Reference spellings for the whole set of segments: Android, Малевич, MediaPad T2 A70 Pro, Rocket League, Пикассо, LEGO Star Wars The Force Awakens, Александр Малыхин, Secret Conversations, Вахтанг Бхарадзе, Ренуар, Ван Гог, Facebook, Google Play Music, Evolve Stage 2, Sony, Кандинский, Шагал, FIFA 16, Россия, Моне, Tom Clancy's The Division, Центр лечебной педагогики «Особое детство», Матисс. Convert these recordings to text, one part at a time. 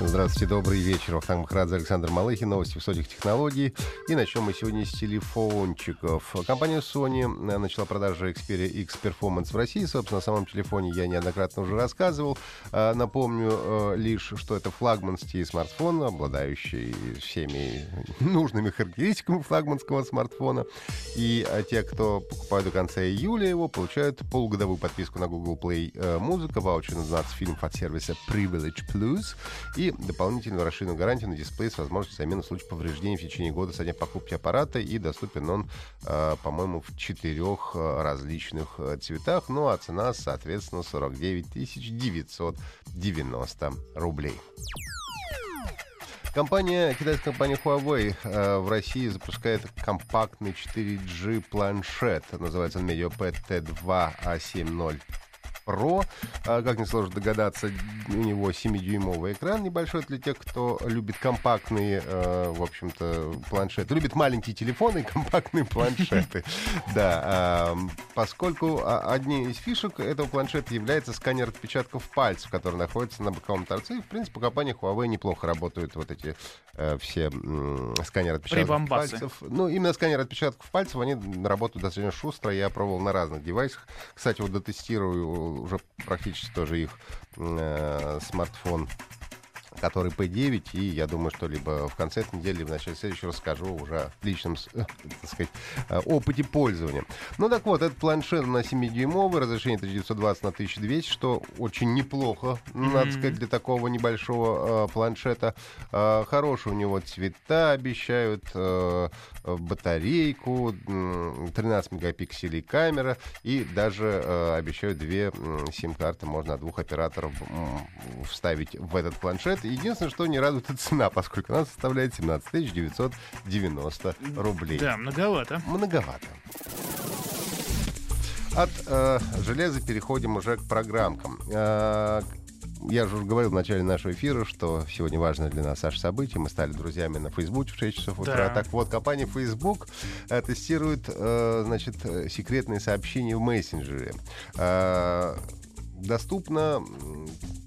Здравствуйте, добрый вечер. Вахтанг Бхарадзе, Александр Малыхин, новости высоких технологий. И начнем мы сегодня с телефончиков. Компания Sony начала продажи Xperia X Performance в России. Собственно, о самом телефоне я неоднократно уже рассказывал. Напомню лишь, что это флагманский смартфон, обладающий всеми нужными характеристиками флагманского смартфона. И те, кто покупают до конца июля его, получают полугодовую подписку на Google Play Music, ваучер на 12 фильмов от сервиса Privilege Plus и дополнительную расширенную гарантию на дисплей с возможностью замены в случае повреждений в течение года со дня покупки аппарата. И доступен он, по-моему, в 4 различных цветах. Ну а цена, соответственно, 49 990 рублей. Китайская компания Huawei в России запускает компактный 4G планшет. Называется он MediaPad T2 A70 Pro. Как несложно догадаться, у него 7-дюймовый экран небольшой для тех, кто любит компактные, в общем-то, планшеты. Любит маленькие телефоны и компактные планшеты. Да, поскольку одни из фишек этого планшета является сканер отпечатков пальцев, который находится на боковом торце. И, в принципе, компания Huawei неплохо работают вот эти все сканеры отпечатков пальцев. Ну, именно сканеры отпечатков пальцев, они работают достаточно шустро. Я пробовал на разных девайсах. Кстати, вот дотестирую уже практически тоже их смартфон, который P9, и я думаю, что либо в конце этой недели, либо в начале следующего расскажу уже о личном, так сказать, опыте пользования. Ну так вот, этот планшет на 7-дюймовый, разрешение 1920 на 1200, что очень неплохо, надо сказать, для такого небольшого планшета. Хорошие у него цвета обещают, батарейку, 13 мегапикселей камера, и даже обещают 2 сим-карты, можно от 2 операторов вставить в этот планшет. Единственное, что не радует, это цена, поскольку она составляет 17 990 рублей. Да, многовато. Многовато. От железа переходим уже к программкам. Я же уже говорил в начале нашего эфира, что сегодня важно для нас аж событие. Мы стали друзьями на Фейсбуке в 6 часов утра. Да. Так вот, компания Facebook тестирует, значит, секретные сообщения в мессенджере. Доступна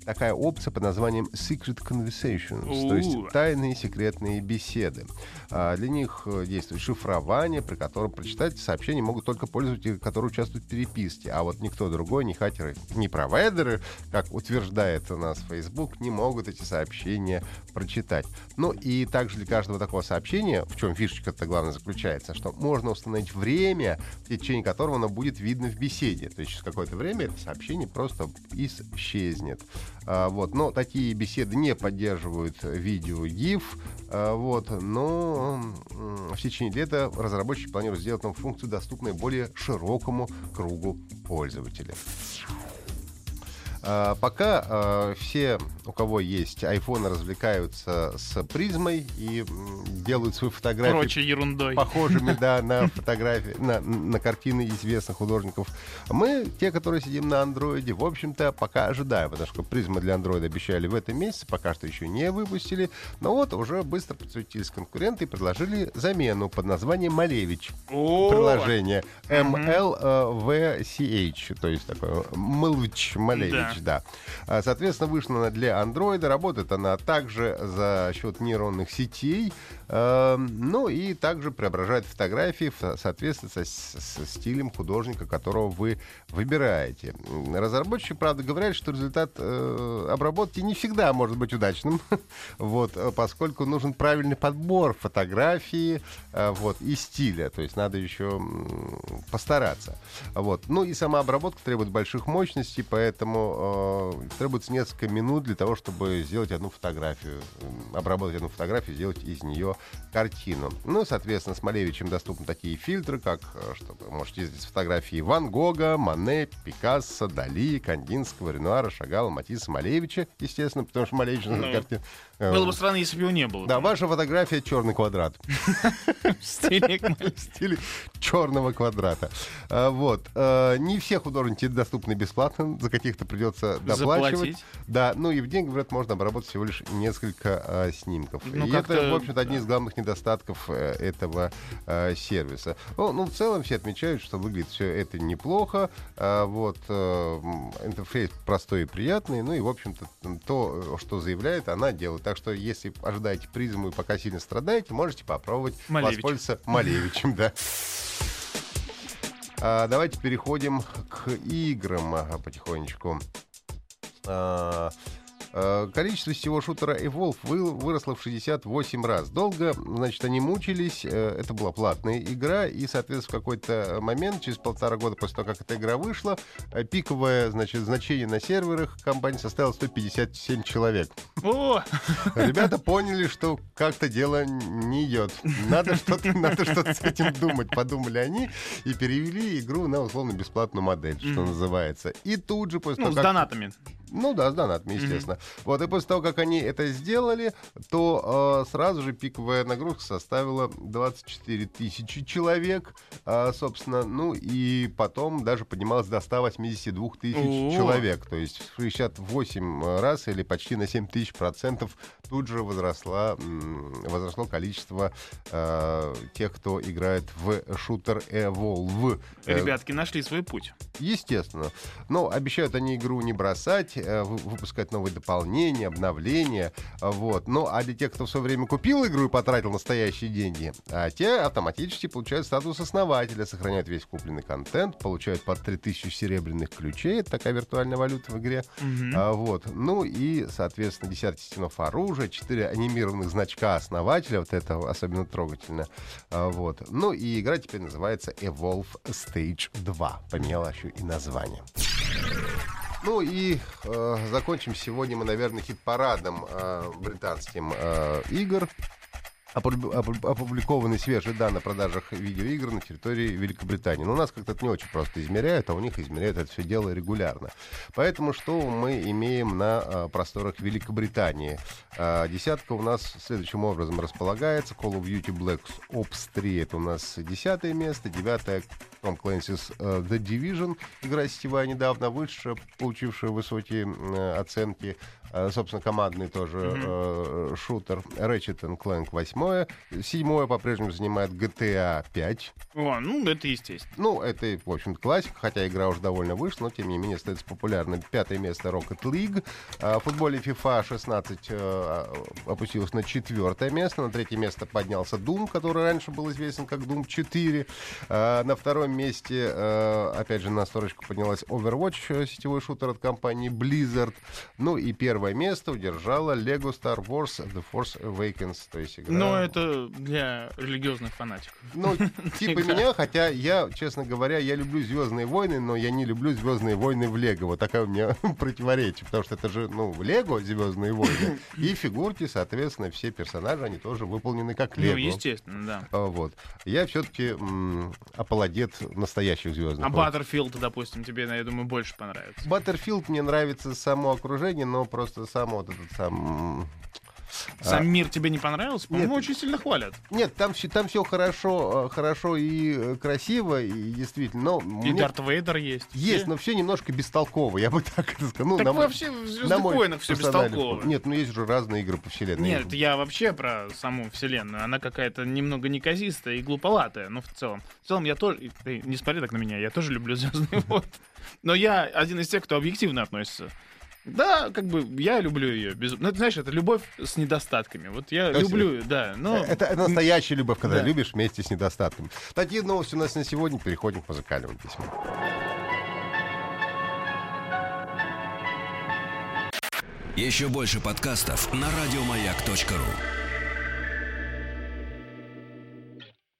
такая опция под названием Secret Conversations, то есть тайные секретные беседы. Для них действует шифрование, при котором прочитать сообщения могут только пользователи, которые участвуют в переписке. А вот никто другой, ни хакеры, ни провайдеры, как утверждает у нас Facebook, не могут эти сообщения прочитать. Ну и также для каждого такого сообщения, в чем фишечка-то главное заключается, что можно установить время, в течение которого оно будет видно в беседе. То есть через какое-то время это сообщение просто исчезнет. Вот. Но такие беседы не поддерживают видео GIF. Вот. Но в течение лета разработчики планируют сделать новую функцию, доступную более широкому кругу пользователей. Пока все, у кого есть iPhone, развлекаются с призмой и делают свои фотографии прочей ерундой, похожими на фотографии, на картины известных художников. Мы, те, которые сидим на Android, в общем-то, пока ожидаем, потому что призмы для Android обещали в этом месяце, пока что еще не выпустили. Но вот уже быстро подсуетились конкуренты и предложили замену под названием Малевич. Приложение MLVCH, то есть такое Малевич. Да. Соответственно, вышла она для Android, работает она также за счет нейронных сетей, ну и также преображает фотографии в соответствии со стилем художника, которого вы выбираете. Разработчики, правда, говорят, что результат обработки не всегда может быть удачным, вот, поскольку нужен правильный подбор фотографии, вот, и стиля, то есть надо еще постараться. Вот. Ну и сама обработка требует больших мощностей, поэтому требуется несколько минут для того, чтобы сделать одну фотографию, обработать одну фотографию, сделать из нее картину. Ну, соответственно, с Малевичем доступны такие фильтры, как, что вы можете видеть фотографии Ван Гога, Моне, Пикассо, Дали, Кандинского, Ренуара, Шагала, Матисса, Малевича, естественно, потому что Малевич на картине... Было бы странно, если бы его не было. Да, ваша фотография — черный квадрат. В стиле черного квадрата. Вот. Не все художники доступны бесплатно, за каких-то придется доплачивать. Да, ну и в день, говорят, можно обработать всего лишь несколько снимков. И это, в общем-то, одни из главных недостатков этого сервиса. Ну, в целом все отмечают, что выглядит все это неплохо. Вот. Интерфейс простой и приятный. Ну и, в общем-то, то, что заявляет, она делает. Так что, если ожидаете призму и пока сильно страдаете, можете попробовать воспользоваться Малевичем. Да. Давайте переходим к играм потихонечку. Количество всего шутера Evolve выросло в 68 раз. Долго, значит, они мучились. Это была платная игра. И, соответственно, в какой-то момент, через 1,5 года после того, как эта игра вышла, пиковое, значит, значение на серверах компании составило 157 человек. О! Ребята поняли, что как-то дело не идет. Надо что-то с этим думать. Подумали они и перевели игру на условно-бесплатную модель, что называется. И тут же после того, как... с донатами. Ну да, с донатами, естественно. Вот, и после того, как они это сделали, то сразу же пиковая нагрузка составила 24 тысячи человек, собственно, ну и потом даже поднималась до 182 тысяч человек, то есть в 68 раз или почти на 7 тысяч процентов тут же возросло количество тех, кто играет в шутер Evolve. Ребятки нашли свой путь. Естественно. Но обещают они игру не бросать, выпускать новые дополнения, обновления. Вот. Ну, а для тех, кто все время купил игру и потратил настоящие деньги, те автоматически получают статус основателя, сохраняют весь купленный контент, получают по 3000 серебряных ключей. Это такая виртуальная валюта в игре. Вот. Ну и, соответственно, 10 системов оружия, 4 анимированных значка основателя. Вот это особенно трогательно. Вот. Ну и игра теперь называется Evolve Stage 2. Поменяла еще и название. Ну и закончим сегодня мы, наверное, хит-парадом британским игр. Опубликованы свежие данные о продажах видеоигр на территории Великобритании. Но у нас как-то это не очень просто измеряют, а у них измеряют это все дело регулярно. Поэтому что мы имеем на просторах Великобритании? Десятка у нас следующим образом располагается. Call of Duty Black Ops 3 — это у нас 10 место. 9-е Tom Clancy's The Division, игра сетевая, недавно вышедшая, получившая высокие оценки. Собственно, командный тоже шутер. Ratchet & Clank 8-е. 7-е по-прежнему занимает GTA 5. О, ну, это естественно. Ну, это, в общем-то, классика, хотя игра уже довольно вышла, но, тем не менее, остается популярной. 5-е место Rocket League. В футболе FIFA 16 опустилась на 4-е место. На 3-е место поднялся Doom, который раньше был известен как Doom 4. На 2-м месте, опять же, на сторочку поднялась Overwatch, сетевой шутер от компании Blizzard. Ну, и 1-е место удержала LEGO Star Wars The Force Awakens. То есть игра... Но это для религиозных фанатиков. Ну, типа меня, хотя я, честно говоря, я люблю «Звездные войны», но я не люблю «Звездные войны» в LEGO. Вот такая у меня противоречие, потому что это же, ну, LEGO «Звездные войны», и фигурки, соответственно, все персонажи, они тоже выполнены как LEGO. Ну, естественно, да. Вот. Я все-таки апологет настоящих звездных. А Battlefield, допустим, тебе, я думаю, больше понравится. Battlefield мне нравится само окружение, но просто сам вот этот сам мир тебе не понравился? По-моему, очень сильно хвалят. Нет, там все хорошо и красиво, и действительно. Но и Дарт Вейдер есть. Есть, но все немножко бестолково, я бы так это сказал. Ну, так вообще в «Звездных войнах» все бестолково. Нет, ну есть же разные игры по вселенной. Нет, я вообще про саму вселенную. Она какая-то немного неказистая и глуповатая, но в целом. В целом я тоже, ты не смотри так на меня, я тоже люблю «Звездные войны». Но я один из тех, кто объективно относится. Да, как бы я люблю ее. Ну, знаешь, это любовь с недостатками. Вот я люблю, да. Но... Это настоящая любовь, когда любишь вместе с недостатками. Такие новости у нас на сегодня. Переходим к музыкальному письму. Еще больше подкастов на радиомаяк.ру.